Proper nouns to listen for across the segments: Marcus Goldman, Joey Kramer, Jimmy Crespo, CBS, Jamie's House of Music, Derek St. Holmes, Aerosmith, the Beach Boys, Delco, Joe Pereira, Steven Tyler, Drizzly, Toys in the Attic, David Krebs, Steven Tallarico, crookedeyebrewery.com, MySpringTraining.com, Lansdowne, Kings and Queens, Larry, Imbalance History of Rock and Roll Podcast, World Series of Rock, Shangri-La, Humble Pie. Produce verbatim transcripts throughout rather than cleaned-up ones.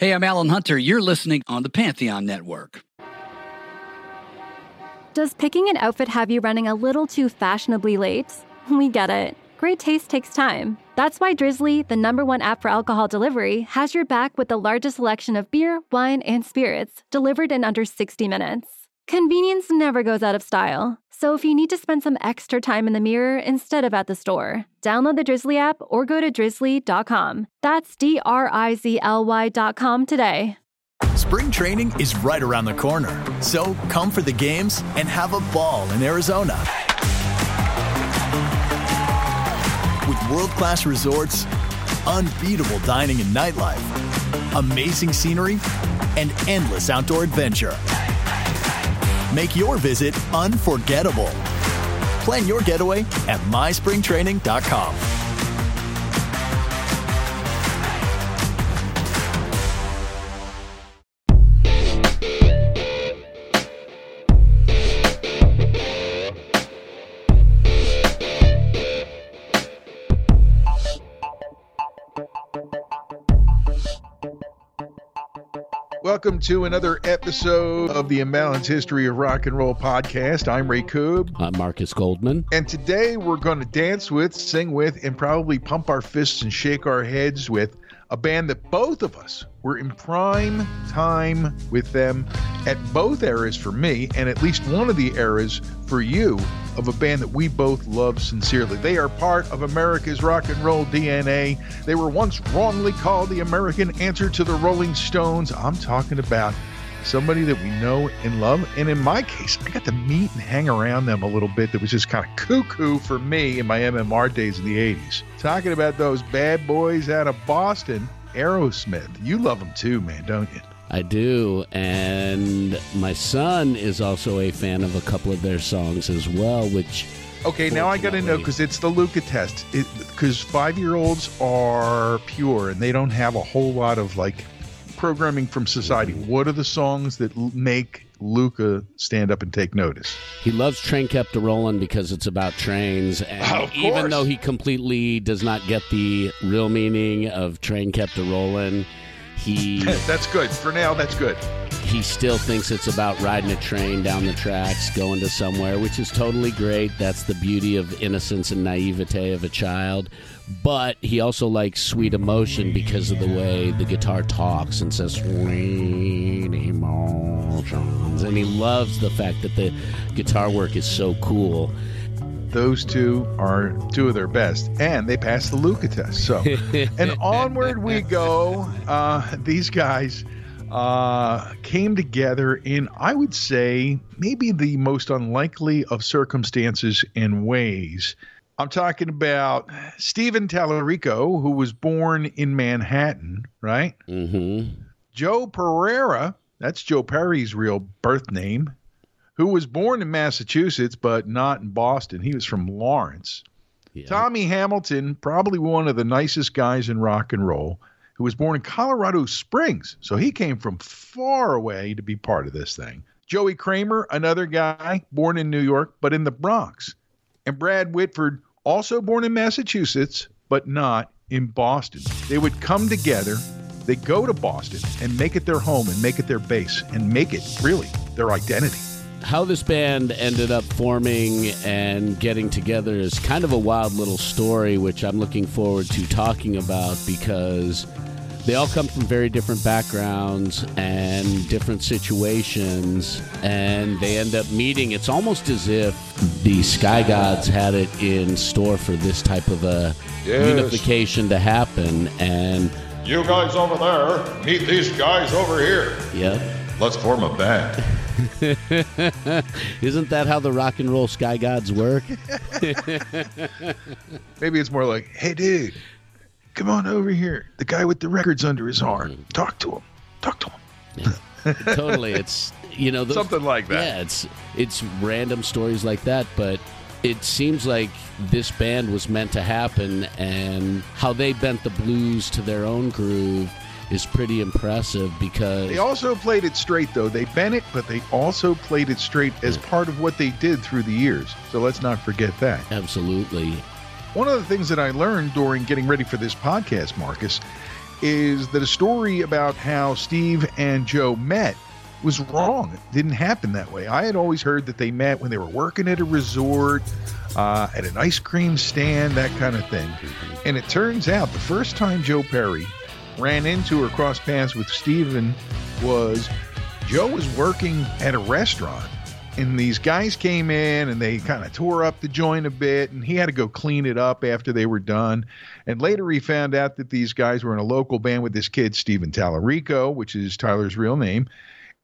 Hey, I'm Alan Hunter. You're listening on the Pantheon Network. Does picking an outfit have you running a little too fashionably late? We get it. Great taste takes time. That's why Drizzly, the number one app for alcohol delivery, has your back with the largest selection of beer, wine, and spirits, delivered in under sixty minutes. Convenience never goes out of style. So if you need to spend some extra time in the mirror instead of at the store, download the Drizzly app or go to drizzly dot com. That's D R I Z L Y dot com today. Spring training is right around the corner. So come for the games and have a ball in Arizona. With world-class resorts, unbeatable dining and nightlife, amazing scenery, and endless outdoor adventure. Make your visit unforgettable. Plan your getaway at my spring training dot com. Welcome to another episode of the Imbalance History of Rock and Roll Podcast. I'm Ray Coob. I'm Marcus Goldman. And today we're going to dance with, sing with, and probably pump our fists and shake our heads with a band that both of us were in prime time with them at both eras for me, and at least one of the eras for you, of a band that we both love sincerely. They are part of America's rock and roll D N A. They were once wrongly called the American answer to the Rolling Stones. I'm talking about somebody that we know and love. And in my case, I got to meet and hang around them a little bit. That was just kind of cuckoo for me in my M M R days in the eighties. Talking about those bad boys out of Boston, Aerosmith. You love them too, man, don't you? I do, and my son is also a fan of a couple of their songs as well, which... Okay, now I got to know, because it's the Luca test, because five-year-olds are pure, and they don't have a whole lot of, like, programming from society. Mm-hmm. What are the songs that make Luca stand up and take notice? He loves Train Kept A-Rollin' because it's about trains, and oh, of course, even though he completely does not get the real meaning of Train Kept A-Rollin', He, that's good. For now, that's good. He still thinks it's about riding a train down the tracks, going to somewhere, which is totally great. That's the beauty of innocence and naivete of a child. But he also likes Sweet Emotion because of the way the guitar talks and says, "Sweet Emotions." And he loves the fact that the guitar work is so cool. Those two are two of their best, and they passed the Luca test. So, and onward we go. Uh, these guys uh, came together in, I would say, maybe the most unlikely of circumstances and ways. I'm talking about Steven Tallarico, who was born in Manhattan, right? Mm-hmm. Joe Pereira, that's Joe Perry's real birth name, who was born in Massachusetts, but not in Boston. He was from Lawrence. Yeah. Tommy Hamilton, probably one of the nicest guys in rock and roll, who was born in Colorado Springs. So he came from far away to be part of this thing. Joey Kramer, another guy, born in New York, but in the Bronx. And Brad Whitford, also born in Massachusetts, but not in Boston. They would come together, they go to Boston, and make it their home, and make it their base, and make it, really, their identity. How this band ended up forming and getting together is kind of a wild little story, which I'm looking forward to talking about, because they all come from very different backgrounds and different situations, and they end up meeting. It's almost as if the Sky Gods had it in store for this type of a yes. unification to happen. And you guys over there meet these guys over here. Yeah. Let's form a band. Isn't that how the rock and roll Sky Gods work? Maybe it's more like, hey, dude, come on over here. The guy with the record's under his arm. Talk to him. Talk to him. Yeah. Totally. It's, you know, those, something like that. Yeah, it's it's random stories like that, but it seems like this band was meant to happen, and how they bent the blues to their own groove is pretty impressive, because... They also played it straight, though. They bent it, but they also played it straight as part of what they did through the years. So let's not forget that. Absolutely. One of the things that I learned during getting ready for this podcast, Marcus, is that a story about how Steve and Joe met was wrong. It didn't happen that way. I had always heard that they met when they were working at a resort, uh, at an ice cream stand, that kind of thing. And it turns out the first time Joe Perry ran into or crossed paths with Steven was Joe was working at a restaurant. And these guys came in and they kind of tore up the joint a bit, and he had to go clean it up after they were done. And later he found out that these guys were in a local band with this kid, Steven Tallarico, which is Tyler's real name.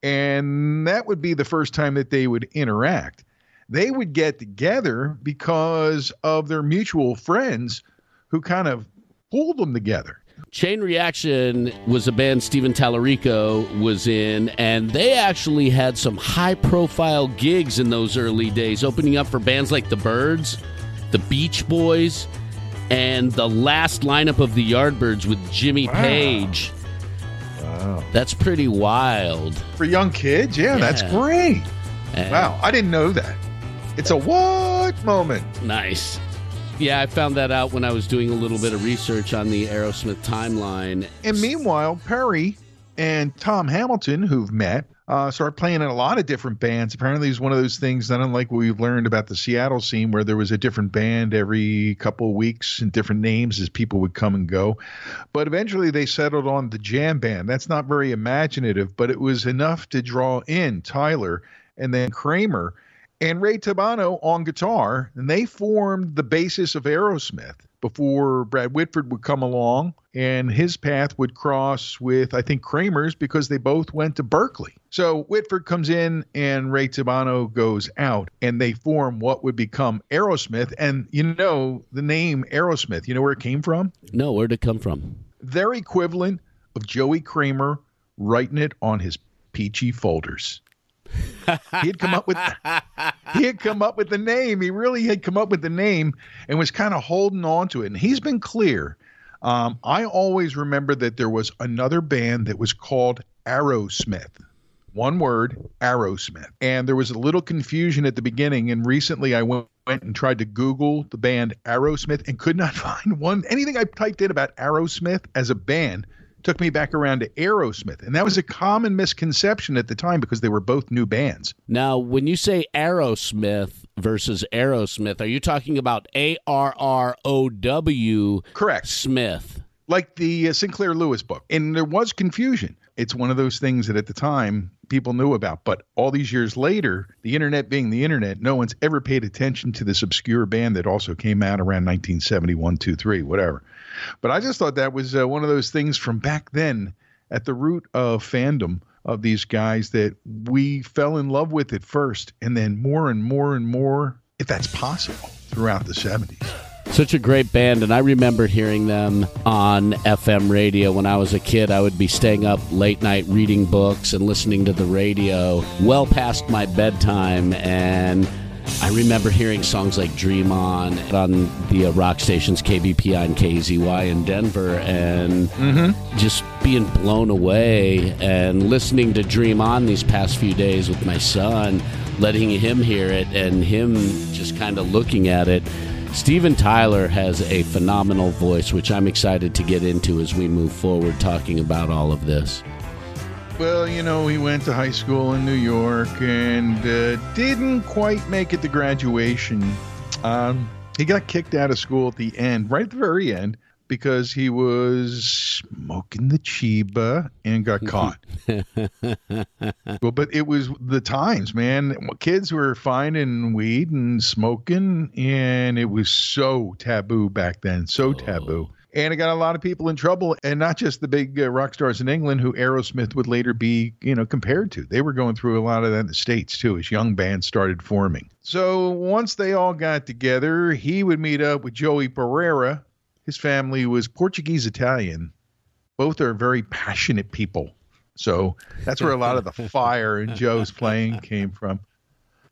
And that would be the first time that they would interact. They would get together because of their mutual friends who kind of pulled them together. Chain Reaction was a band Steven Tallarico was in, and they actually had some high-profile gigs in those early days, opening up for bands like the Birds, the Beach Boys, and the last lineup of the Yardbirds with Jimmy wow. Page. Wow. That's pretty wild. For young kids, yeah, yeah. That's great. And wow, I didn't know that. It's a what moment. Nice. Yeah, I found that out when I was doing a little bit of research on the Aerosmith timeline. And meanwhile, Perry and Tom Hamilton, who've met, uh, started playing in a lot of different bands. Apparently, it's one of those things, not unlike what we've learned about the Seattle scene, where there was a different band every couple of weeks and different names as people would come and go. But eventually, they settled on the jam band. That's not very imaginative, but it was enough to draw in Tyler and then Kramer and Ray Tabano on guitar, and they formed the basis of Aerosmith before Brad Whitford would come along, and his path would cross with, I think, Kramer's, because they both went to Berklee. So Whitford comes in, and Ray Tabano goes out, and they form what would become Aerosmith. And you know the name Aerosmith, you know where it came from? No, where did it come from? Their equivalent of Joey Kramer writing it on his peachy folders. He had come up with he had come up with the name. He really had come up with the name and was kind of holding on to it. And he's been clear. Um, I always remember that there was another band that was called Aerosmith. One word, Aerosmith. And there was a little confusion at the beginning. And recently I went, went and tried to Google the band Aerosmith and could not find one. Anything I typed in about Aerosmith as a band took me back around to Aerosmith. And that was a common misconception at the time because they were both new bands. Now, when you say Aerosmith versus Aerosmith, are you talking about A R R O W? Correct. Smith. Like the uh, Sinclair Lewis book. And there was confusion. It's one of those things that at the time people knew about. But all these years later, the internet being the internet, no one's ever paid attention to this obscure band that also came out around nineteen seventy-one, two, three, whatever. But I just thought that was uh, one of those things from back then at the root of fandom of these guys that we fell in love with at first and then more and more and more, if that's possible, throughout the seventies. Such a great band, and I remember hearing them on F M radio when I was a kid. I would be staying up late night reading books and listening to the radio well past my bedtime, and I remember hearing songs like Dream On on the uh, rock stations K B P I and K Z Y in Denver, and mm-hmm. just being blown away, and listening to Dream On these past few days with my son, letting him hear it and him just kind of looking at it. Steven Tyler has a phenomenal voice, which I'm excited to get into as we move forward talking about all of this. Well, you know, he went to high school in New York and uh, didn't quite make it to graduation. Um, he got kicked out of school at the end, right at the very end, because he was smoking the Chiba and got caught. Well, but it was the times, man. Kids were finding weed and smoking, and it was so taboo back then, so oh. taboo. And it got a lot of people in trouble, and not just the big uh, rock stars in England who Aerosmith would later be, you know, compared to. They were going through a lot of that in the States, too, as young bands started forming. So once they all got together, he would meet up with Joey Pereira. His family was Portuguese-Italian. Both are very passionate people. So that's where a lot of the fire in Joe's playing came from.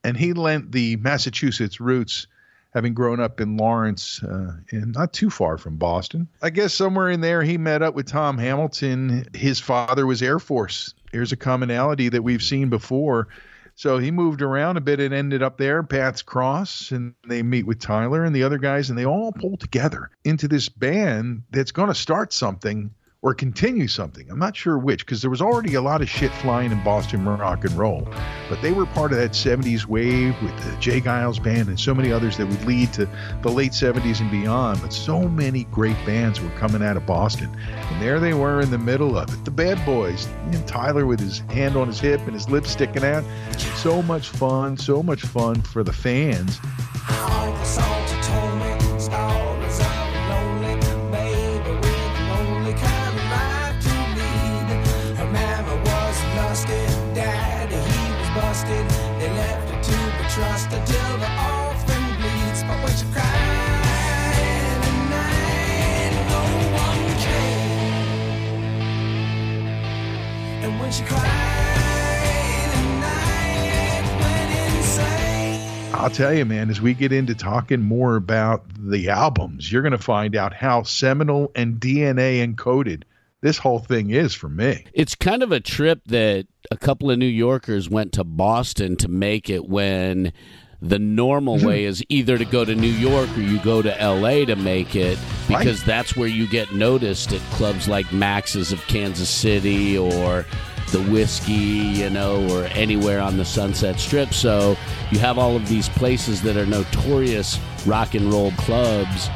And he lent the Massachusetts roots, having grown up in Lawrence, uh, and not too far from Boston. I guess somewhere in there he met up with Tom Hamilton. His father was Air Force. Here's a commonality that we've seen before. So he moved around a bit and ended up there. Paths cross, and they meet with Tyler and the other guys, and they all pull together into this band that's going to start something or continue something. I'm not sure which, because there was already a lot of shit flying in Boston rock and roll, but they were part of that seventies wave with the Jay Giles Band and so many others that would lead to the late seventies and beyond. But so many great bands were coming out of Boston, and there they were in the middle of it. The Bad Boys, and Tyler with his hand on his hip and his lips sticking out. So much fun, so much fun for the fans. I'll tell you, man, as we get into talking more about the albums, you're going to find out how seminal and D N A encoded this whole thing is for me. It's kind of a trip that a couple of New Yorkers went to Boston to make it, when the normal way is either to go to New York or you go to L A to make it, because right. That's where you get noticed at clubs like Max's of Kansas City or the Whiskey, you know, or anywhere on the Sunset Strip. So you have all of these places that are notorious rock and roll clubs.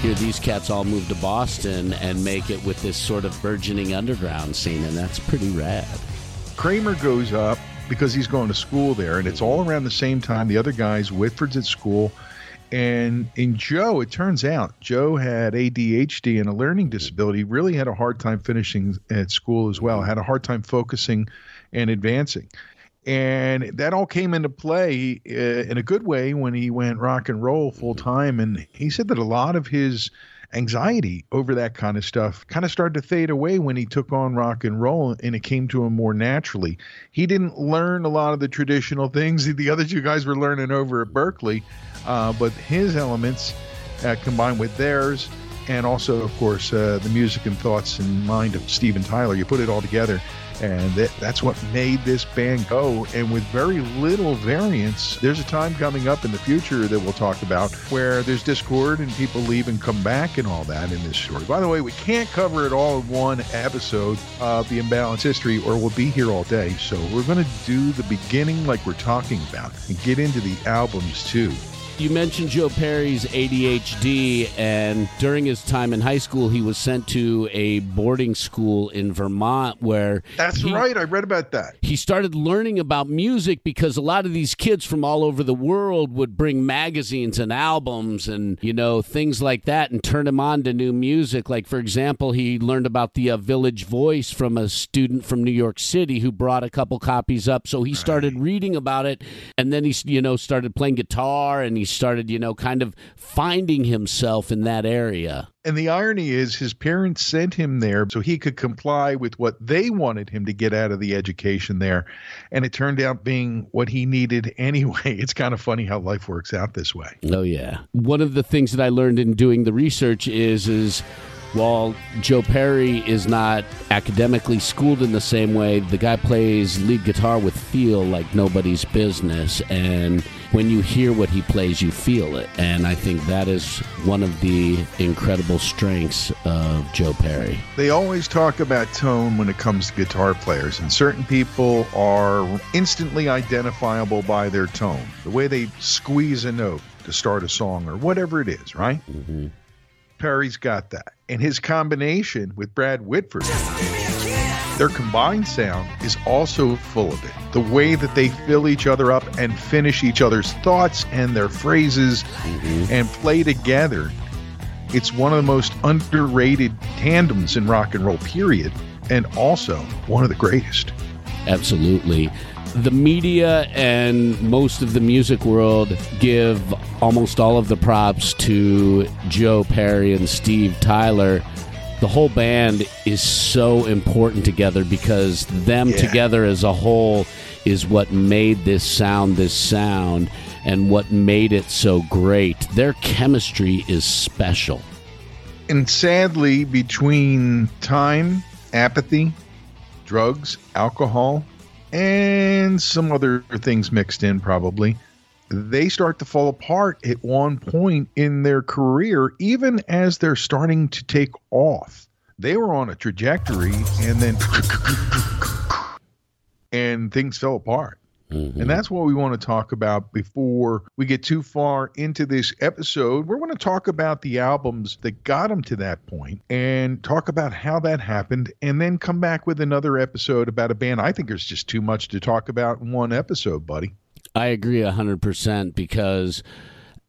Here, these cats all move to Boston and make it with this sort of burgeoning underground scene, and that's pretty rad. Kramer goes up because he's going to school there, and it's all around the same time. The other guys, Whitford's at school, and in Joe, it turns out Joe had A D H D and a learning disability, really had a hard time finishing at school as well, had a hard time focusing and advancing. And that all came into play uh, in a good way when he went rock and roll full time. And he said that a lot of his anxiety over that kind of stuff kind of started to fade away when he took on rock and roll, and it came to him more naturally. He didn't learn a lot of the traditional things that the other two guys were learning over at Berklee, uh, but his elements uh, combined with theirs, and also, of course, uh, the music and thoughts and mind of Steven Tyler. You put it all together, and that, that's what made this band go. And with very little variance, there's a time coming up in the future that we'll talk about where there's discord and people leave and come back and all that in this story. By the way, we can't cover it all in one episode of the Imbalance History, or we'll be here all day. So we're going to do the beginning like we're talking about and get into the albums too. You mentioned Joe Perry's A D H D, and during his time in high school, he was sent to a boarding school in Vermont where... That's he, right. I read about that. He started learning about music because a lot of these kids from all over the world would bring magazines and albums and, you know, things like that and turn him on to new music. Like, for example, he learned about the uh, Village Voice from a student from New York City who brought a couple copies up. So he right. started reading about it, and then he, you know, started playing guitar, and he started, you know, kind of finding himself in that area. And the irony is his parents sent him there so he could comply with what they wanted him to get out of the education there. And it turned out being what he needed anyway. It's kind of funny how life works out this way. Oh, yeah. One of the things that I learned in doing the research is, is while Joe Perry is not academically schooled in the same way, the guy plays lead guitar with feel like nobody's business. And when you hear what he plays, you feel it. And I think that is one of the incredible strengths of Joe Perry. They always talk about tone when it comes to guitar players, and certain people are instantly identifiable by their tone, the way they squeeze a note to start a song or whatever it is, right? Mm-hmm. Perry's got that. And his combination with Brad Whitford, their combined sound is also full of it. The way that they fill each other up and finish each other's thoughts and their phrases mm-hmm. and play together. It's one of the most underrated tandems in rock and roll, period, and also one of the greatest. Absolutely. The media and most of the music world give almost all of the props to Joe Perry and Steve Tyler. The whole band is so important together because them yeah. together as a whole is what made this sound this sound and what made it so great. Their chemistry is special. And sadly, between time, apathy, drugs, alcohol, and some other things mixed in probably, they start to fall apart at one point in their career, even as they're starting to take off. They were on a trajectory, and then and things fell apart. Mm-hmm. And that's what we want to talk about before we get too far into this episode. We're going to talk about the albums that got them to that point and talk about how that happened, and then come back with another episode about a band. I think there's just too much to talk about in one episode, buddy. I agree one hundred percent, because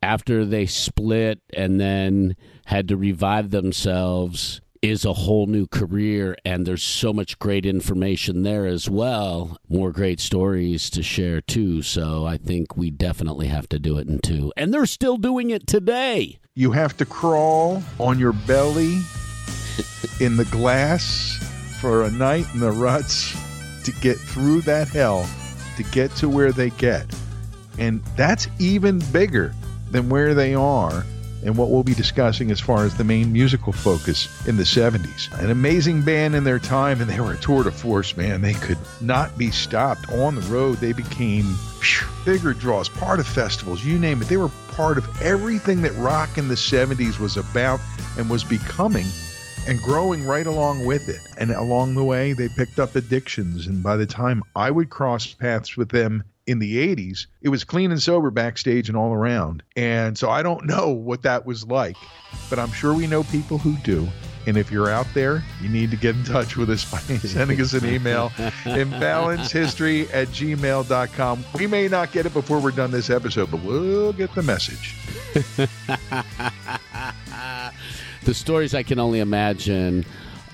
after they split and then had to revive themselves is a whole new career, and there's so much great information there as well. More great stories to share, too, so I think we definitely have to do it in two. And they're still doing it today. You have to crawl on your belly in the glass for a night in the ruts to get through that hell, to get to where they get. And that's even bigger than where they are and what we'll be discussing as far as the main musical focus in the seventies. An amazing band in their time, and they were a tour de force, man. They could not be stopped. On the road, they became phew, bigger draws, part of festivals, you name it. They were part of everything that rock in the seventies was about and was becoming and growing right along with it. And along the way, they picked up addictions, and by the time I would cross paths with them in the eighties, it was clean and sober backstage and all around. And so I don't know what that was like, but I'm sure we know people who do. And if you're out there, you need to get in touch with us by sending us an email, imbalancehistory at gmail dot com. We may not get it before we're done this episode, but we'll get the message. The stories I can only imagine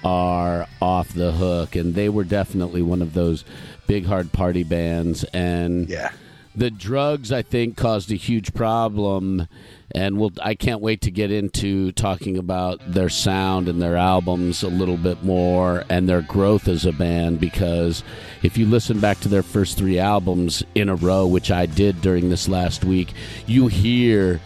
are off the hook, and they were definitely one of those big hard party bands, and yeah. The drugs, I think, caused a huge problem, and we'll, I can't wait to get into talking about their sound and their albums a little bit more and their growth as a band, because if you listen back to their first three albums in a row, which I did during this last week, you hear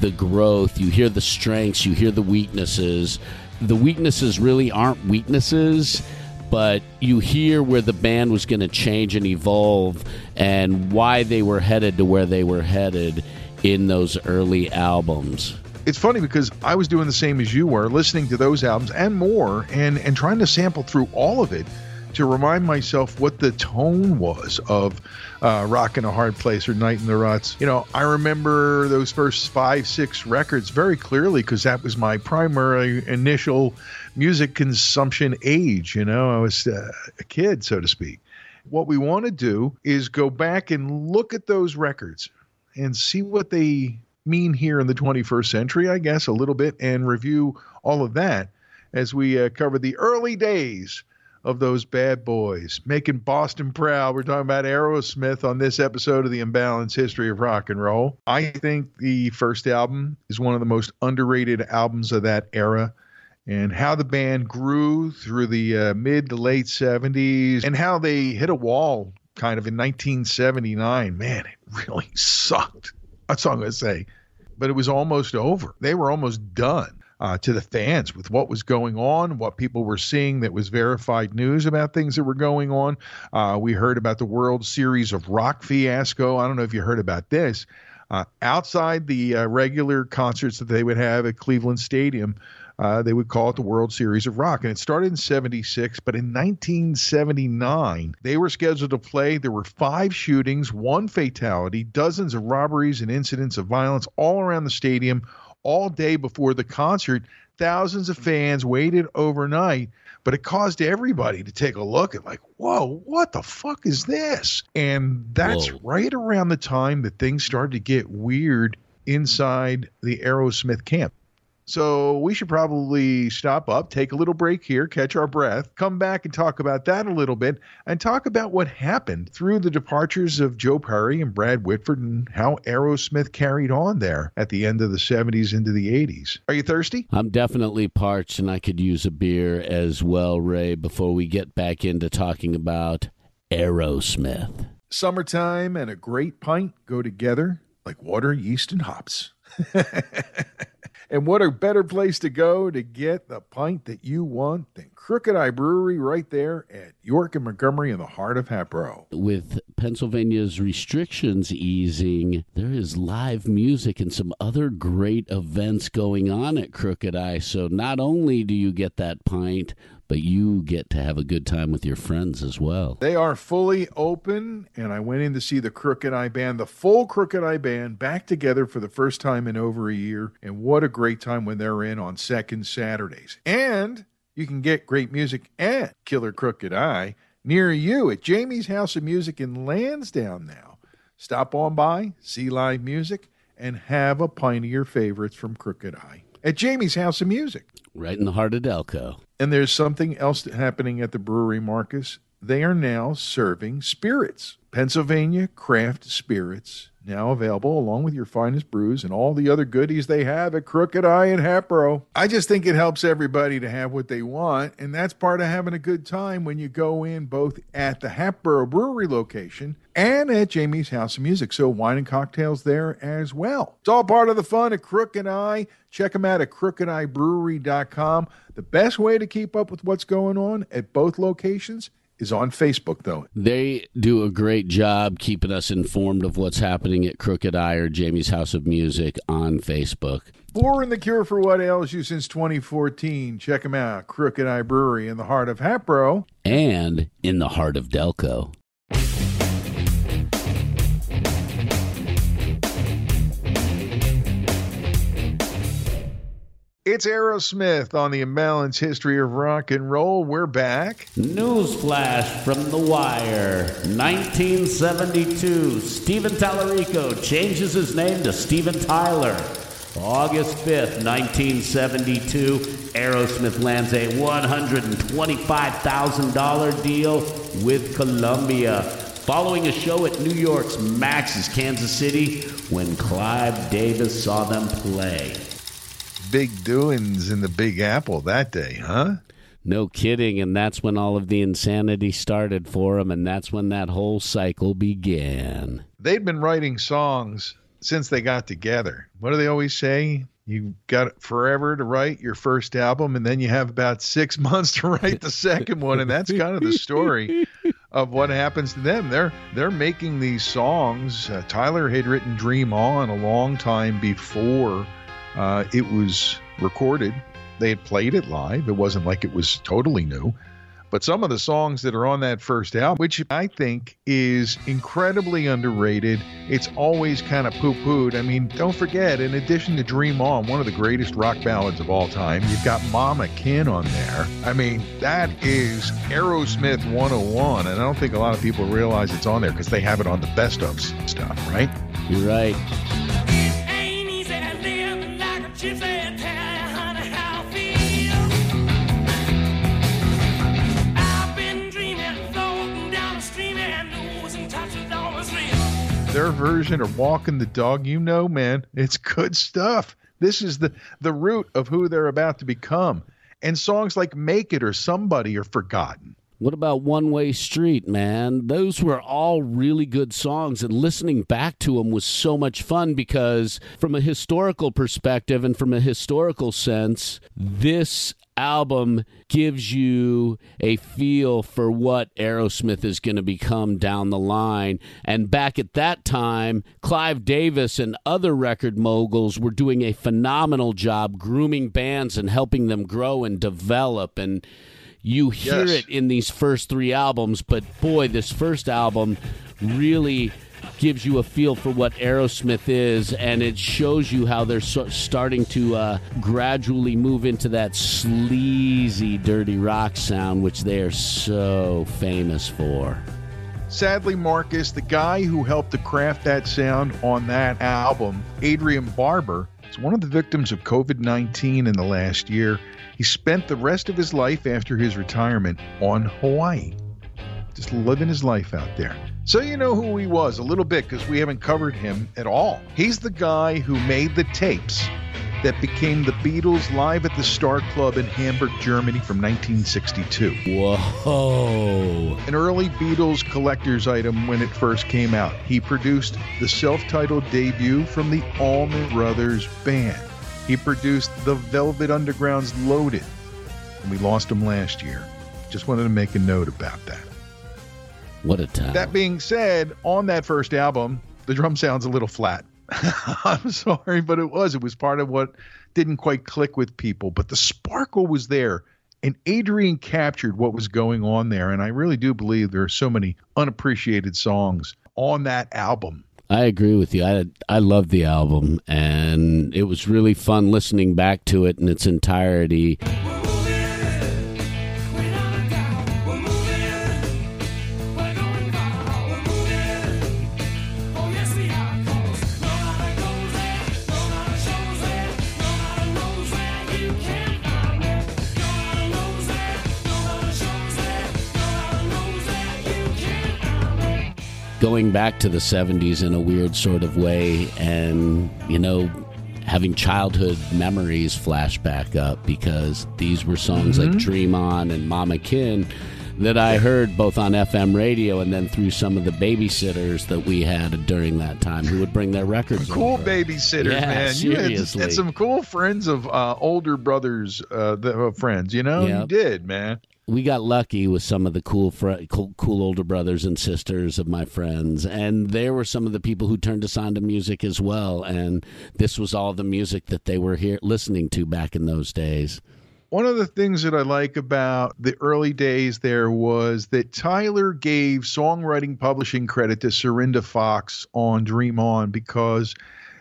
the growth, you hear the strengths, you hear the weaknesses. The weaknesses really aren't weaknesses, but you hear where the band was going to change and evolve and why they were headed to where they were headed in those early albums. It's funny because I was doing the same as you were, listening to those albums and more, and, and trying to sample through all of it to remind myself what the tone was of uh, Rock in a Hard Place or Night in the Ruts. You know, I remember those first five, six records very clearly because that was my primary initial music consumption age. You know, I was uh, a kid, so to speak. What we want to do is go back and look at those records and see what they mean here in the twenty-first century, I guess, a little bit, and review all of that as we uh, cover the early days of those bad boys, making Boston proud. We're talking about Aerosmith on this episode of the Imbalance History of Rock and Roll. I think the first album is one of the most underrated albums of that era, and how the band grew through the uh, mid to late seventies, and how they hit a wall kind of in nineteen seventy-nine. Man, it really sucked. That's all I'm going to say. But it was almost over. They were almost done uh, to the fans with what was going on, what people were seeing that was verified news about things that were going on. Uh, we heard about the World Series of Rock fiasco. I don't know if you heard about this. Uh, outside the uh, regular concerts that they would have at Cleveland Stadium, Uh, they would call it the World Series of Rock. And it started in seventy-six, but in nineteen seventy-nine, they were scheduled to play. There were five shootings, one fatality, dozens of robberies and incidents of violence all around the stadium all day before the concert. Thousands of fans waited overnight, but it caused everybody to take a look at like, whoa, what the fuck is this? And that's whoa. Right around the time that things started to get weird inside the Aerosmith camp. So we should probably stop up, take a little break here, catch our breath, come back and talk about that a little bit, and talk about what happened through the departures of Joe Perry and Brad Whitford and how Aerosmith carried on there at the end of the seventies into the eighties. Are you thirsty? I'm definitely parched, and I could use a beer as well, Ray, before we get back into talking about Aerosmith. Summertime and a great pint go together like water, yeast, and hops. And what a better place to go to get the pint that you want than Crooked Eye Brewery right there at York and Montgomery in the heart of Hatboro. With Pennsylvania's restrictions easing, there is live music and some other great events going on at Crooked Eye. So not only do you get that pint, but you get to have a good time with your friends as well. They are fully open, and I went in to see the Crooked Eye Band, the full Crooked Eye Band, back together for the first time in over a year, and what a great time when they're in on second Saturdays. And you can get great music at Killer Crooked Eye near you at Jamie's House of Music in Lansdowne now. Stop on by, see live music, and have a pint of your favorites from Crooked Eye at Jamie's House of Music. Right in the heart of Delco. And there's something else happening at the brewery, Marcus. They are now serving spirits. Pennsylvania craft spirits, now available along with your finest brews and all the other goodies they have at Crooked Eye and Hatboro. I just think it helps everybody to have what they want, and that's part of having a good time when you go in both at the Hatboro Brewery location and at Jamie's House of Music. So wine and cocktails there as well. It's all part of the fun at Crooked Eye. Check them out at crooked eye brewery dot com. The best way to keep up with what's going on at both locations is on Facebook, though. They do a great job keeping us informed of what's happening at Crooked Eye or Jamie's House of Music on Facebook. Born the cure for what ails you since twenty fourteen. Check them out. Crooked Eye Brewery in the heart of Hatboro. And in the heart of Delco. It's Aerosmith on the Imbalance History of Rock and Roll. We're back. Newsflash from The Wire. nineteen seventy-two, Steven Tallarico changes his name to Steven Tyler. August fifth, nineteen seventy-two, Aerosmith lands a one hundred twenty-five thousand dollars deal with Columbia, following a show at New York's Max's, Kansas City, when Clive Davis saw them play. Big doings in the Big Apple that day, huh? No kidding, and that's when all of the insanity started for him, and that's when that whole cycle began. They'd been writing songs since they got together. What do they always say? You've got forever to write your first album, and then you have about six months to write the second one, and that's kind of the story of what happens to them. They're they're making these songs. Uh, Tyler had written Dream On a long time before Uh, it was recorded. They had played it live. It wasn't like it was totally new. But some of the songs that are on that first album, which I think is incredibly underrated, it's always kind of poo-pooed. I mean, don't forget, in addition to Dream On, one of the greatest rock ballads of all time, you've got Mama Kin on there. I mean, that is Aerosmith one oh one, and I don't think a lot of people realize it's on there because they have it on the best of stuff, right? You're right. Their version of Walking the Dog, you know, man, it's good stuff. This is the, the root of who they're about to become. And songs like Make It or Somebody are forgotten. What about One Way Street, man? Those were all really good songs, and listening back to them was so much fun because from a historical perspective and from a historical sense, this album gives you a feel for what Aerosmith is going to become down the line. And back at that time, Clive Davis and other record moguls were doing a phenomenal job grooming bands and helping them grow and develop, and you hear yes. it in these first three albums, but boy, this first album really gives you a feel for what Aerosmith is, and it shows you how they're so starting to uh, gradually move into that sleazy, dirty rock sound, which they are so famous for. Sadly, Marcus, the guy who helped to craft that sound on that album, Adrian Barber, is one of the victims of covid nineteen in the last year. He spent the rest of his life after his retirement on Hawaii, just living his life out there. So you know who he was a little bit because we haven't covered him at all. He's the guy who made the tapes that became the Beatles Live at the Star Club in Hamburg, Germany from nineteen sixty-two. Whoa. An early Beatles collector's item when it first came out. He produced the self-titled debut from the Allman Brothers Band. He produced the Velvet Underground's Loaded, and we lost him last year. Just wanted to make a note about that. What a time. That being said, on that first album, the drum sounds a little flat. I'm sorry, but it was. It was part of what didn't quite click with people, but the sparkle was there. And Adrian captured what was going on there. And I really do believe there are so many unappreciated songs on that album. I agree with you. I, I love the album, and it was really fun listening back to it in its entirety. Going back to the seventies in a weird sort of way, and, you know, having childhood memories flash back up, because these were songs mm-hmm. like Dream On and Mama Kin that I heard both on F M radio and then through some of the babysitters that we had during that time who would bring their records cool over. Babysitters, yeah, man. Seriously. You had, had some cool friends of uh, older brothers, uh, the, uh, friends, you know? Yep. You did, man. We got lucky with some of the cool, fr- cool cool older brothers and sisters of my friends, and they were some of the people who turned us on to music as well, and this was all the music that they were here listening to back in those days. One of the things that I like about the early days there was that Tyler gave songwriting publishing credit to Surrenda Fox on Dream On, because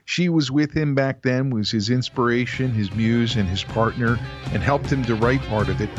she was with him back then, was his inspiration, his muse, and his partner, and helped him to write part of it.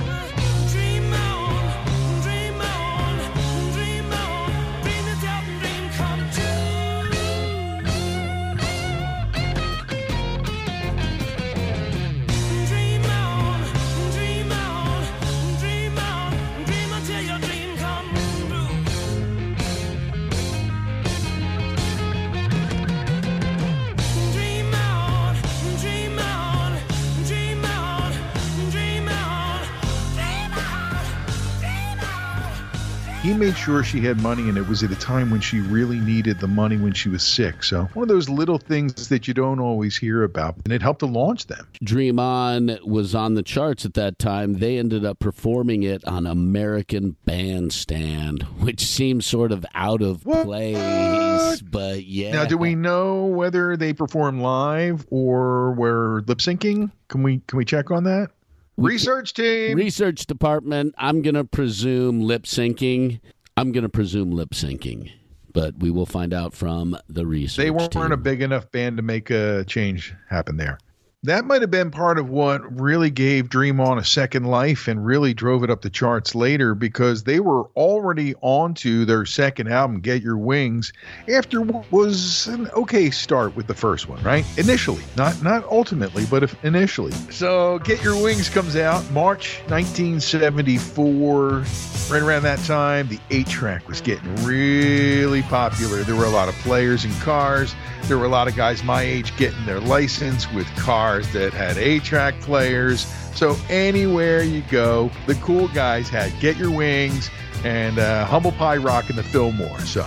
He made sure she had money, and it was at a time when she really needed the money when she was sick. So one of those little things that you don't always hear about, and it helped to launch them. Dream On was on the charts at that time. They ended up performing it on American Bandstand, which seems sort of out of what? place, but yeah. Now, do we know whether they performed live or were lip-syncing? Can we, can we check on that? Research team. Research department. I'm going to presume lip syncing. I'm going to presume lip syncing, but we will find out from the research They weren't team. A big enough band to make a change happen there. That might have been part of what really gave Dream On a second life and really drove it up the charts later, because they were already onto their second album, Get Your Wings, after what was an okay start with the first one, right? Initially, not not ultimately, but if initially. So Get Your Wings comes out March nineteen seventy-four. Right around that time, the eight-track was getting really popular. There were a lot of players in cars. There were a lot of guys my age getting their license with cars that had eight-track players. So anywhere you go, the cool guys had Get Your Wings and uh, Humble Pie Rock in the Fillmore. So,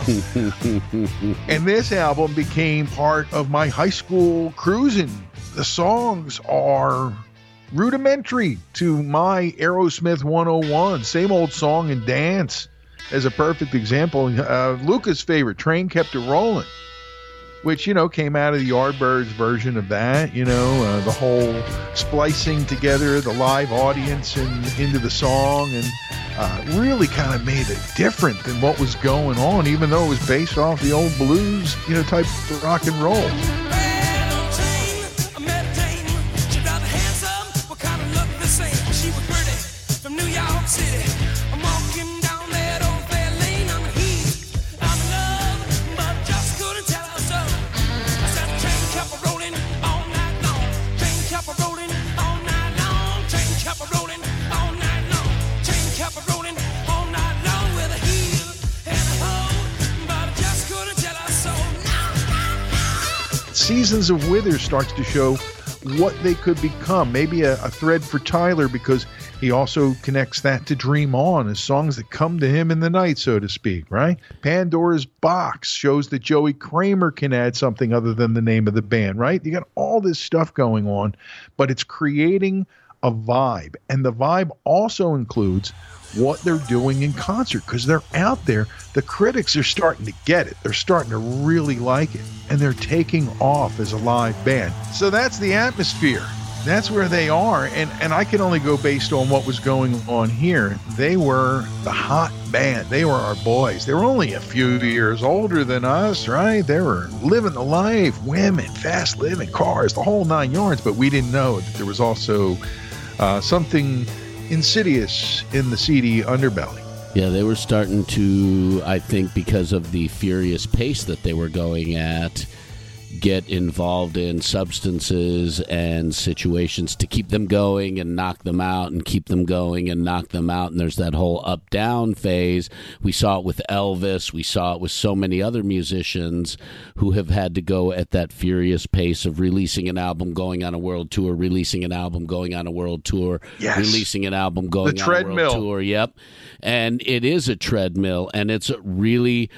and this album became part of my high school cruising. The songs are rudimentary to my Aerosmith one oh one. Same old song and dance as a perfect example. Uh, Luca's favorite, Train Kept It Rolling, which, you know, came out of the Yardbirds version of that, you know, uh, the whole splicing together, the live audience and into the song, and uh, really kind of made it different than what was going on, even though it was based off the old blues, you know, type of rock and roll. Seasons of Withers starts to show what they could become. Maybe a, a thread for Tyler, because he also connects that to Dream On, as songs that come to him in the night, so to speak, right? Pandora's Box shows that Joey Kramer can add something other than the name of the band, right? You got all this stuff going on, but it's creating a vibe. And the vibe also includes what they're doing in concert, because they're out there. The critics are starting to get it. They're starting to really like it, and they're taking off as a live band. So that's the atmosphere. That's where they are, and, and I can only go based on what was going on here. They were the hot band. They were our boys. They were only a few years older than us, right? They were living the life, women, fast living, cars, the whole nine yards, but we didn't know that there was also uh, something insidious in the seedy underbelly. Yeah, they were starting to, I think, because of the furious pace that they were going at, get involved in substances and situations to keep them going and knock them out and keep them going and knock them out. And there's that whole up-down phase. We saw it with Elvis. We saw it with so many other musicians who have had to go at that furious pace of releasing an album, going on a world tour, releasing an album, going on a world tour, yes. releasing an album, going the on treadmill. a world tour. Yep. And it is a treadmill, and it's really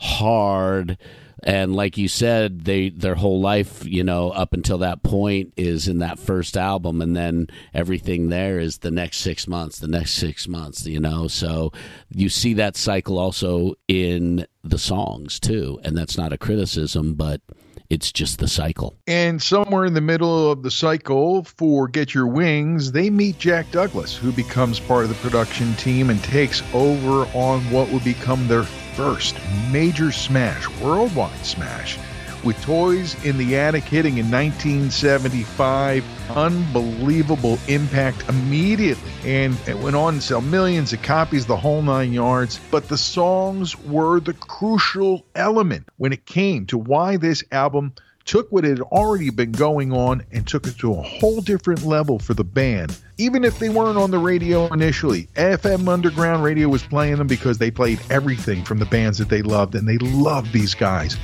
hard. And like you said, they their whole life, you know, up until that point is in that first album, and then everything there is the next six months, the next six months, you know. So you see that cycle also in the songs, too. And that's not a criticism, but it's just the cycle. And somewhere in the middle of the cycle for Get Your Wings, they meet Jack Douglas, who becomes part of the production team and takes over on what would become their first major smash, worldwide smash, with Toys in the Attic hitting in nineteen seventy-five. Unbelievable impact immediately. And it went on to sell millions of copies, the whole nine yards. But the songs were the crucial element when it came to why this album took what had already been going on and took it to a whole different level for the band. Even if they weren't on the radio initially, F M Underground Radio was playing them because they played everything from the bands that they loved, and they loved these guys.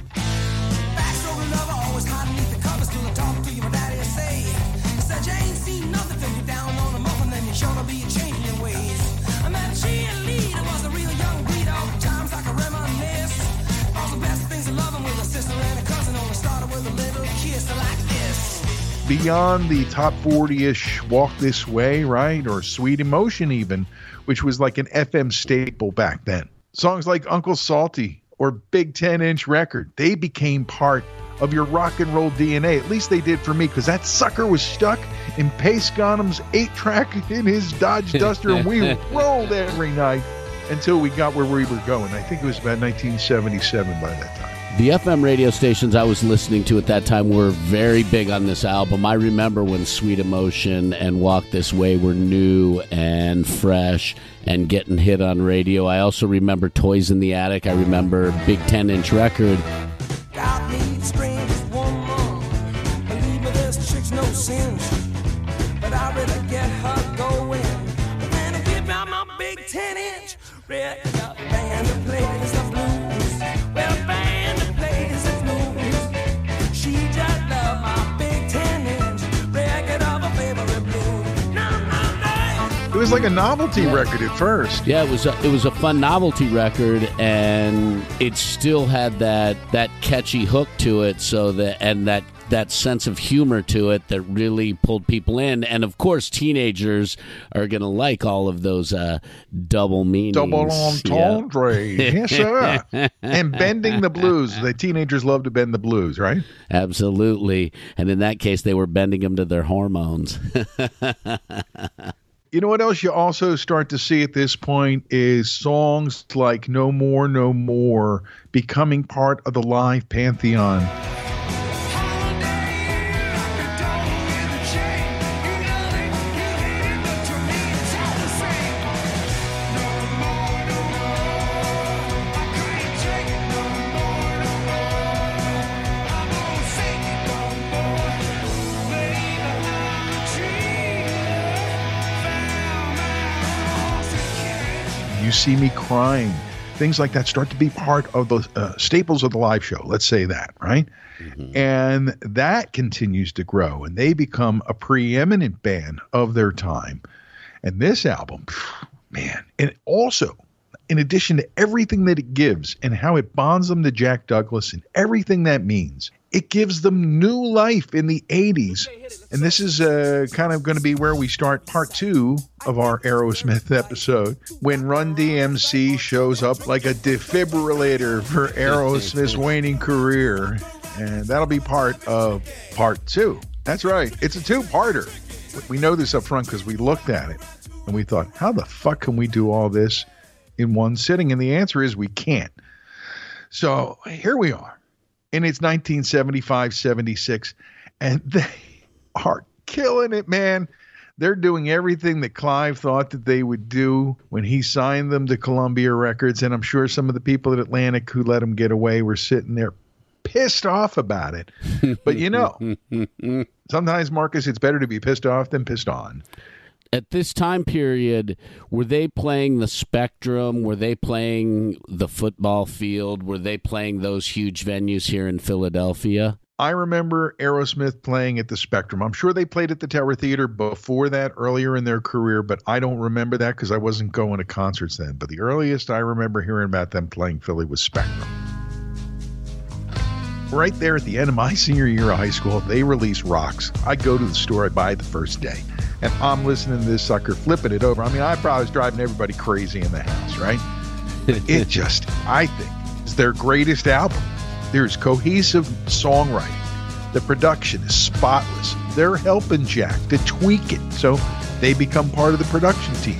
Beyond the top forty-ish Walk This Way, right, or Sweet Emotion even, which was like an F M staple back then. Songs like Uncle Salty or Big ten-inch Record, they became part of your rock and roll D N A. At least they did for me, because that sucker was stuck in Pace Ghanem's eight-track in his Dodge Duster, and we rolled every night until we got where we were going. I think it was about nineteen seventy-seven by that time. The F M radio stations I was listening to at that time were very big on this album. I remember when Sweet Emotion and Walk This Way were new and fresh and getting hit on radio. I also remember Toys in the Attic. I remember Big ten-inch Record. God needs strength is one more. Believe me, there's tricks, no sins. But I really get her going. But then I give out my Big ten-inch Record. Band to play this stuff blues. Well, band. It was like a novelty record at first. Yeah, it was a, it was a fun novelty record, and it still had that that catchy hook to it, so that and that that sense of humor to it that really pulled people in. And of course, teenagers are going to like all of those uh, double meanings. Double entendre. Yeah. Yes, sir. And bending the blues. The teenagers love to bend the blues, right? Absolutely. And in that case, they were bending them to their hormones. You know what else you also start to see at this point is songs like No More, No More becoming part of the live pantheon. You See Me Crying things like that start to be part of the uh, staples of the live show. Let's say that, right? Mm-hmm. And that continues to grow, and they become a preeminent band of their time. And this album, man, and also, in addition to everything that it gives and how it bonds them to Jack Douglas and everything that means, it gives them new life in the eighties. And this is uh, kind of going to be where we start part two of our Aerosmith episode, when Run D M C shows up like a defibrillator for Aerosmith's waning career. And that'll be part of part two. That's right. It's a two-parter. We know this up front because we looked at it and we thought, how the fuck can we do all this in one sitting? And the answer is we can't. So here we are. And it's nineteen seventy-five seventy-six, and they are killing it, man. They're doing everything that Clive thought that they would do when he signed them to Columbia Records. And I'm sure some of the people at Atlantic who let them get away were sitting there pissed off about it. But, you know, sometimes, Marcus, it's better to be pissed off than pissed on. At this time period, were they playing the Spectrum? Were they playing the football field? Were they playing those huge venues here in Philadelphia? I remember Aerosmith playing at the Spectrum. I'm sure they played at the Tower Theater before that, earlier in their career, but I don't remember that because I wasn't going to concerts then. But the earliest I remember hearing about them playing Philly was Spectrum. Right there at the end of my senior year of high school, they released Rocks. I go to the store, I buy it the first day. And I'm listening to this sucker, flipping it over. I mean, I probably was driving everybody crazy in the house, right? It just, I think, is their greatest album. There's cohesive songwriting. The production is spotless. They're helping Jack to tweak it, so they become part of the production team.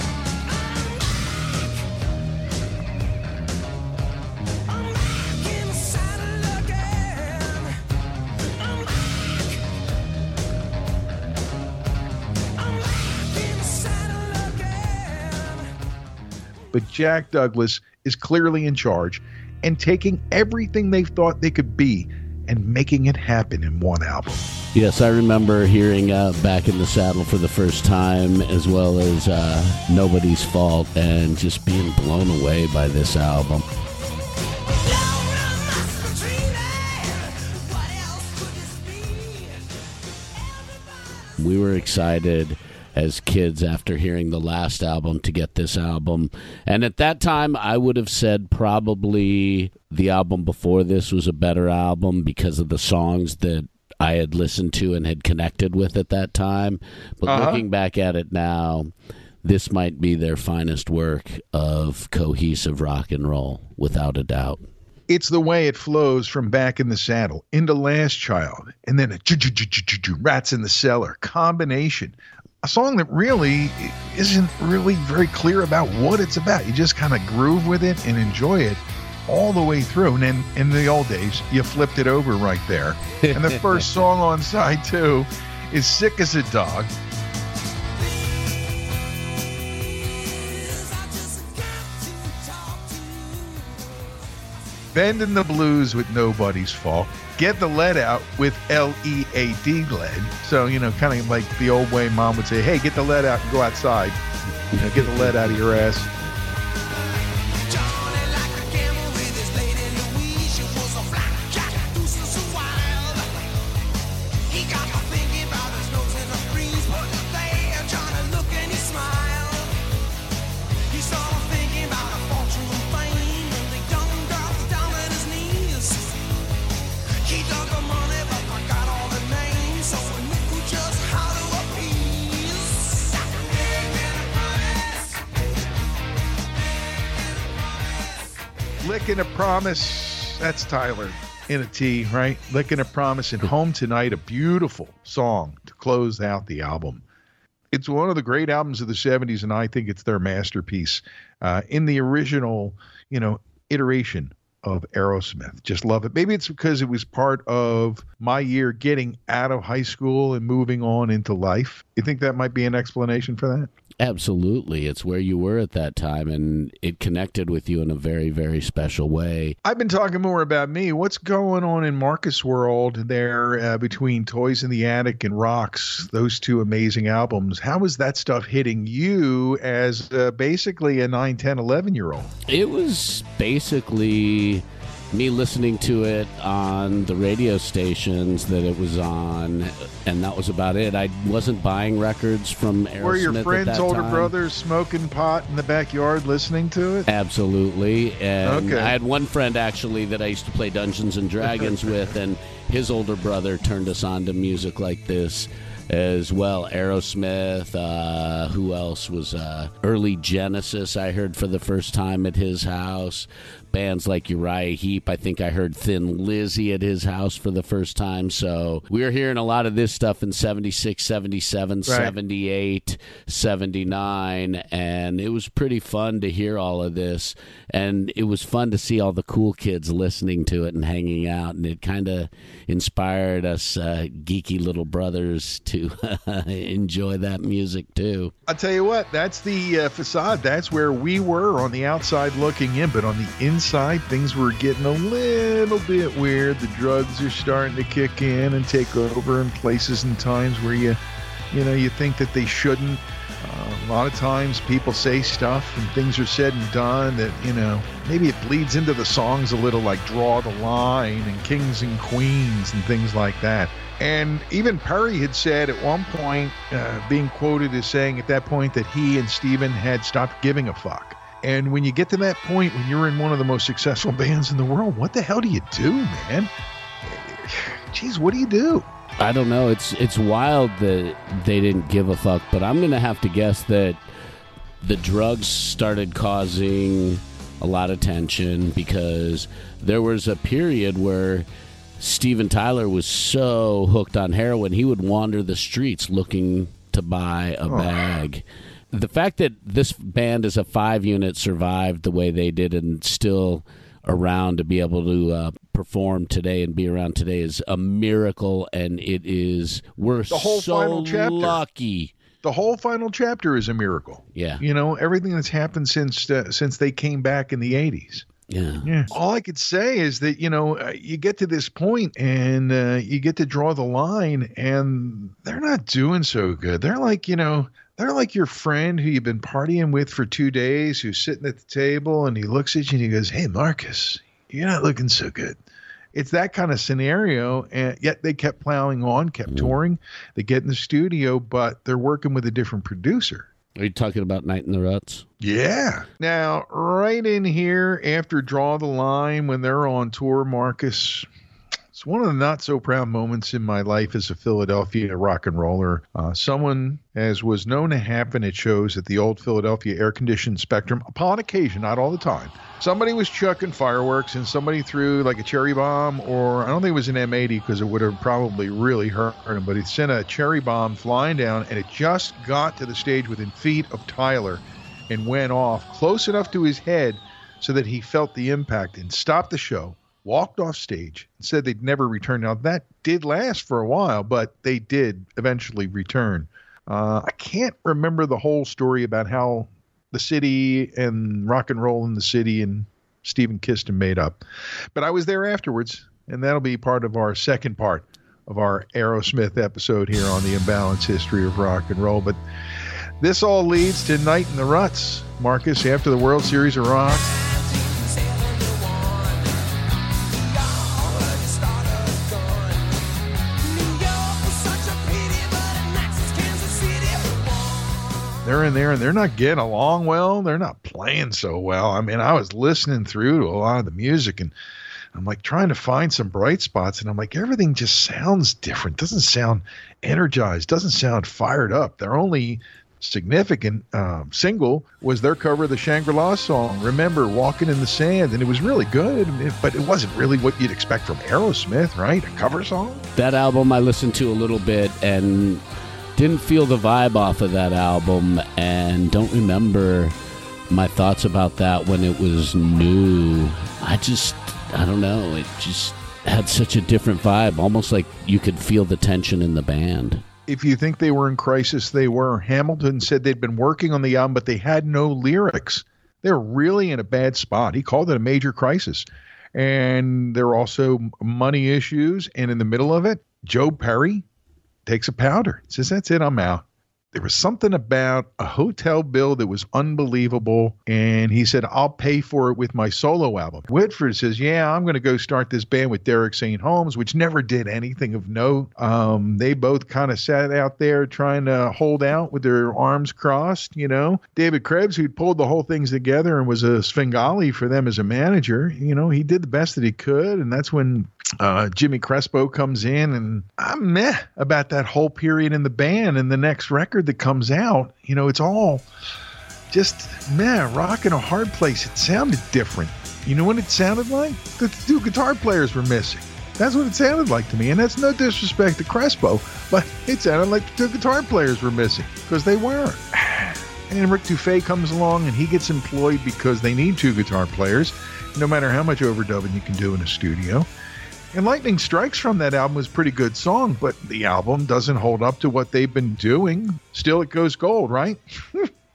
But Jack Douglas is clearly in charge and taking everything they thought they could be and making it happen in one album. Yes, I remember hearing uh, Back in the Saddle for the first time, as well as uh, Nobody's Fault, and just being blown away by this album. We were excited as kids after hearing the last album to get this album. And at that time, I would have said probably the album before this was a better album because of the songs that I had listened to and had connected with at that time. But uh-huh. Looking back at it now, this might be their finest work of cohesive rock and roll, without a doubt. It's the way it flows from Back in the Saddle into Last Child, and then a Rats in the Cellar combination. A song that really isn't really very clear about what it's about. You just kind of groove with it and enjoy it all the way through. And then in the old days, you flipped it over right there. And the first song on side two is Sick as a Dog. Bend in the Blues with Nobody's Fault. Get the Lead Out with L E A D, lead. So, you know, kind of like the old way mom would say, hey, get the lead out and go outside. You know, get the lead out of your ass. Licking a Promise, that's Tyler in a T, right? Licking a Promise and Home Tonight, a beautiful song to close out the album. It's one of the great albums of the seventies, and I think it's their masterpiece uh, in the original, you know, iteration of Aerosmith. Just love it. Maybe it's because it was part of my year getting out of high school and moving on into life. You think that might be an explanation for that? Absolutely. It's where you were at that time, and it connected with you in a very, very special way. I've been talking more about me. What's going on in Marcus World there uh, between Toys in the Attic and Rocks, those two amazing albums? How is that stuff hitting you as uh, basically a nine, ten, eleven-year-old? It was basically me listening to it on the radio stations that it was on, and that was about it. I wasn't buying records from Aerosmith. Were your friends, older time. brothers, smoking pot in the backyard listening to it? Absolutely. And okay. I had one friend, actually, that I used to play Dungeons and Dragons with, and his older brother turned us on to music like this as well. Aerosmith, uh, who else was uh, early Genesis I heard for the first time at his house. Bands like Uriah Heep. I think I heard Thin Lizzy at his house for the first time. So we were hearing a lot of this stuff in seventy-six, seventy-seven, right. seventy-eight, seventy-nine, and it was pretty fun to hear all of this. And it was fun to see all the cool kids listening to it and hanging out, and it kind of inspired us uh, geeky little brothers to enjoy that music too. I'll tell you what, that's the uh, facade. That's where we were on the outside looking in, but on the inside Inside, things were getting a little bit weird. The drugs are starting to kick in and take over in places and times where you, you know, you think that they shouldn't. Uh, a lot of times people say stuff and things are said and done that, you know, maybe it bleeds into the songs a little, like Draw the Line and Kings and Queens and things like that. And even Perry had said at one point, uh, being quoted as saying at that point that he and Steven had stopped giving a fuck. And when you get to that point, when you're in one of the most successful bands in the world, what the hell do you do, man? Jeez, what do you do? I don't know. It's it's wild that they didn't give a fuck, but I'm going to have to guess that the drugs started causing a lot of tension, because there was a period where Steven Tyler was so hooked on heroin, he would wander the streets looking to buy a oh. bag. The fact that this band as a five-unit survived the way they did and still around to be able to uh, perform today and be around today is a miracle, and it is, we're the whole so final chapter. lucky. The whole final chapter is a miracle. Yeah. You know, everything that's happened since uh, since they came back in the eighties. Yeah. yeah. All I could say is that, you know, uh, you get to this point and uh, you get to draw the line, and they're not doing so good. They're like, you know... They're like your friend who you've been partying with for two days, who's sitting at the table, and he looks at you and he goes, "Hey, Marcus, you're not looking so good." It's that kind of scenario, and yet they kept plowing on, kept touring. They get in the studio, but they're working with a different producer. Are you talking about Night in the Ruts? Yeah. Now, right in here after Draw the Line, when they're on tour, Marcus... It's one of the not-so-proud moments in my life as a Philadelphia rock and roller. Uh, someone, as was known to happen at shows at the old Philadelphia air-conditioned Spectrum, upon occasion, not all the time, somebody was chucking fireworks and somebody threw like a cherry bomb, or I don't think it was an M eighty because it would have probably really hurt him, but he sent a cherry bomb flying down, and it just got to the stage within feet of Tyler and went off close enough to his head so that he felt the impact and stopped the show, walked off stage, and said they'd never return. Now, that did last for a while, but they did eventually return. Uh, I can't remember the whole story about how the city and rock and roll in the city and Stephen kissed and made up. But I was there afterwards, and that'll be part of our second part of our Aerosmith episode here on the Imbalance History of Rock and Roll. But this all leads to Night in the Ruts, Marcus, after the World Series of Rock. They're in there, and they're not getting along well. They're not playing so well. I mean, I was listening through to a lot of the music, and I'm like trying to find some bright spots, and I'm like, everything just sounds different. Doesn't sound energized. Doesn't sound fired up. Their only significant um, single was their cover of the Shangri-La song, Remember, Walking in the Sand, and it was really good, but it wasn't really what you'd expect from Aerosmith, right? A cover song? That album I listened to a little bit, and... didn't feel the vibe off of that album, and don't remember my thoughts about that when it was new. I just I don't know, it just had such a different vibe, almost like you could feel the tension in the band. If you think they were in crisis, they were. Hamilton said they'd been working on the album, but they had no lyrics. They're really in a bad spot. He called it a major crisis. And there are also money issues. And in the middle of it, Joe Perry takes a powder. Says, that's it, I'm out. There was something about a hotel bill that was unbelievable. And he said, I'll pay for it with my solo album. Whitford says, yeah, I'm going to go start this band with Derek Saint Holmes, which never did anything of note. Um, they both kind of sat out there trying to hold out with their arms crossed, you know. David Krebs, who pulled the whole things together and was a Svengali for them as a manager, you know, he did the best that he could. And that's when uh, Jimmy Crespo comes in. And I'm meh about that whole period in the band and the next record that comes out, you know, it's all just, man, Rock in a Hard Place. It sounded different. You know what it sounded like? The two guitar players were missing. That's what it sounded like to me. And that's no disrespect to Crespo, but it sounded like the two guitar players were missing because they weren't. And Rick Dufay comes along and he gets employed because they need two guitar players, no matter how much overdubbing you can do in a studio. And Lightning Strikes from that album was a pretty good song, but the album doesn't hold up to what they've been doing. Still, it goes gold, right?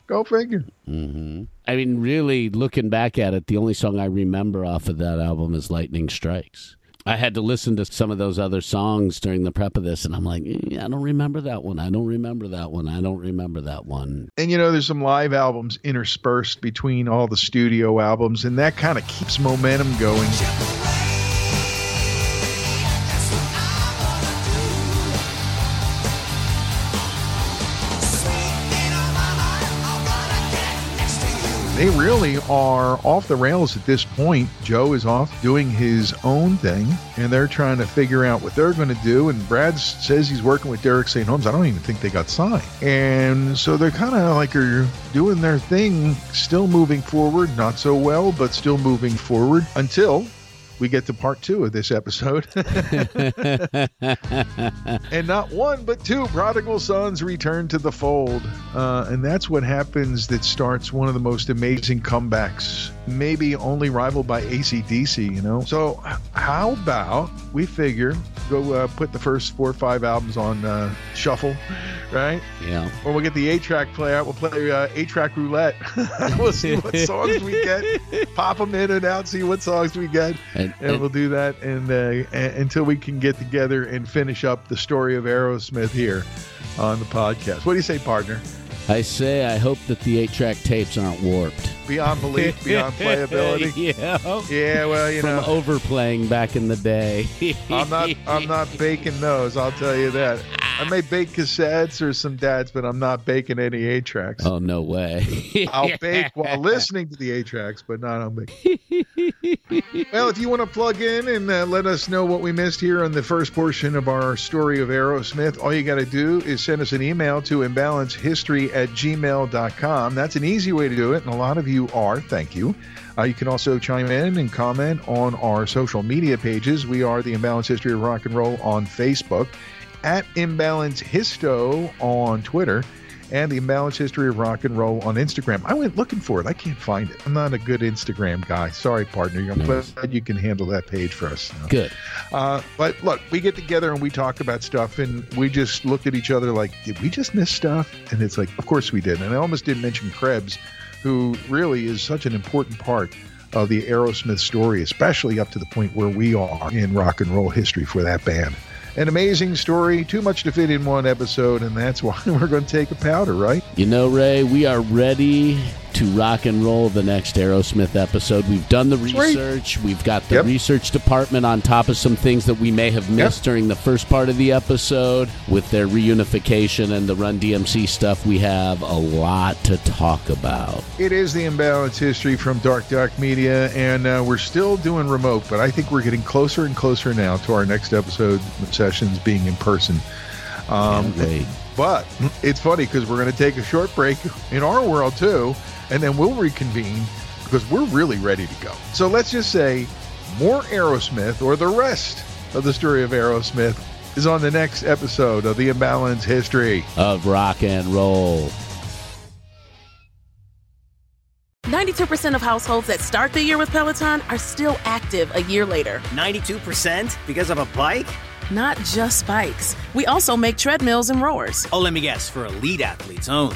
Go figure. Mm-hmm. I mean, really, looking back at it, the only song I remember off of that album is Lightning Strikes. I had to listen to some of those other songs during the prep of this, and I'm like, eh, I don't remember that one. I don't remember that one. I don't remember that one. And, you know, there's some live albums interspersed between all the studio albums, and that kind of keeps momentum going. They really are off the rails at this point. Joe is off doing his own thing, and they're trying to figure out what they're going to do. And Brad says he's working with Derek Saint Holmes. I don't even think they got signed. And so they're kind of like are doing their thing, still moving forward, not so well, but still moving forward until we get to part two of this episode. And not one, but two prodigal sons return to the fold. Uh, and that's what happens that starts one of the most amazing comebacks, maybe only rivaled by A C D C, you know? So how about we figure, go uh, put the first four or five albums on uh, shuffle, right? Yeah. Or we'll get the eight-track play out. We'll play uh, eight-track roulette. We'll see what songs we get. Pop them in and out, see what songs we get. And And we'll do that and, uh, and until we can get together and finish up the story of Aerosmith here on the podcast. What do you say, partner? I say I hope that the eight-track tapes aren't warped. Beyond belief, beyond playability. Yeah. Yeah, well, you From know. From overplaying back in the day. I'm not I'm not baking those, I'll tell you that. I may bake cassettes or some dads, but I'm not baking any eight-tracks. Oh, no way. I'll bake while listening to the eight-tracks, but not on bake. Well, if you want to plug in and uh, let us know what we missed here on the first portion of our story of Aerosmith, all you got to do is send us an email to imbalance history at gmail dot com. That's an easy way to do it, and a lot of you are. Thank you. Uh, you can also chime in and comment on our social media pages. We are the Imbalance History of Rock and Roll on Facebook, at Imbalance Histo on Twitter, and the Imbalance History of Rock and Roll on Instagram. I went looking for it. I can't find it. I'm not a good Instagram guy. Sorry, partner. You're nice. Glad you can handle that page for us now. Good. Uh, but look, we get together and we talk about stuff, and we just look at each other like, did we just miss stuff? And it's like, of course we did. And I almost didn't mention Krebs, who really is such an important part of the Aerosmith story, especially up to the point where we are in rock and roll history for that band. An amazing story, too much to fit in one episode, and that's why we're going to take a powder, right? You know, Ray, we are ready to rock and roll the next Aerosmith episode. We've done the research. Sweet. We've got the yep. research department on top of some things that we may have missed yep. during the first part of the episode. With their reunification and the Run D M C stuff, we have a lot to talk about. It is the Imbalance History from Dark Doc Media, and uh, we're still doing remote, but I think we're getting closer and closer now to our next episode sessions being in person. Um, but it's funny because we're going to take a short break in our world too, and then we'll reconvene because we're really ready to go. So let's just say more Aerosmith, or the rest of the story of Aerosmith, is on the next episode of the Imbalance History of Rock and Roll. ninety-two percent of households that start the year with Peloton are still active a year later. ninety-two percent? Because of a bike? Not just bikes. We also make treadmills and rowers. Oh, let me guess, for elite athletes only,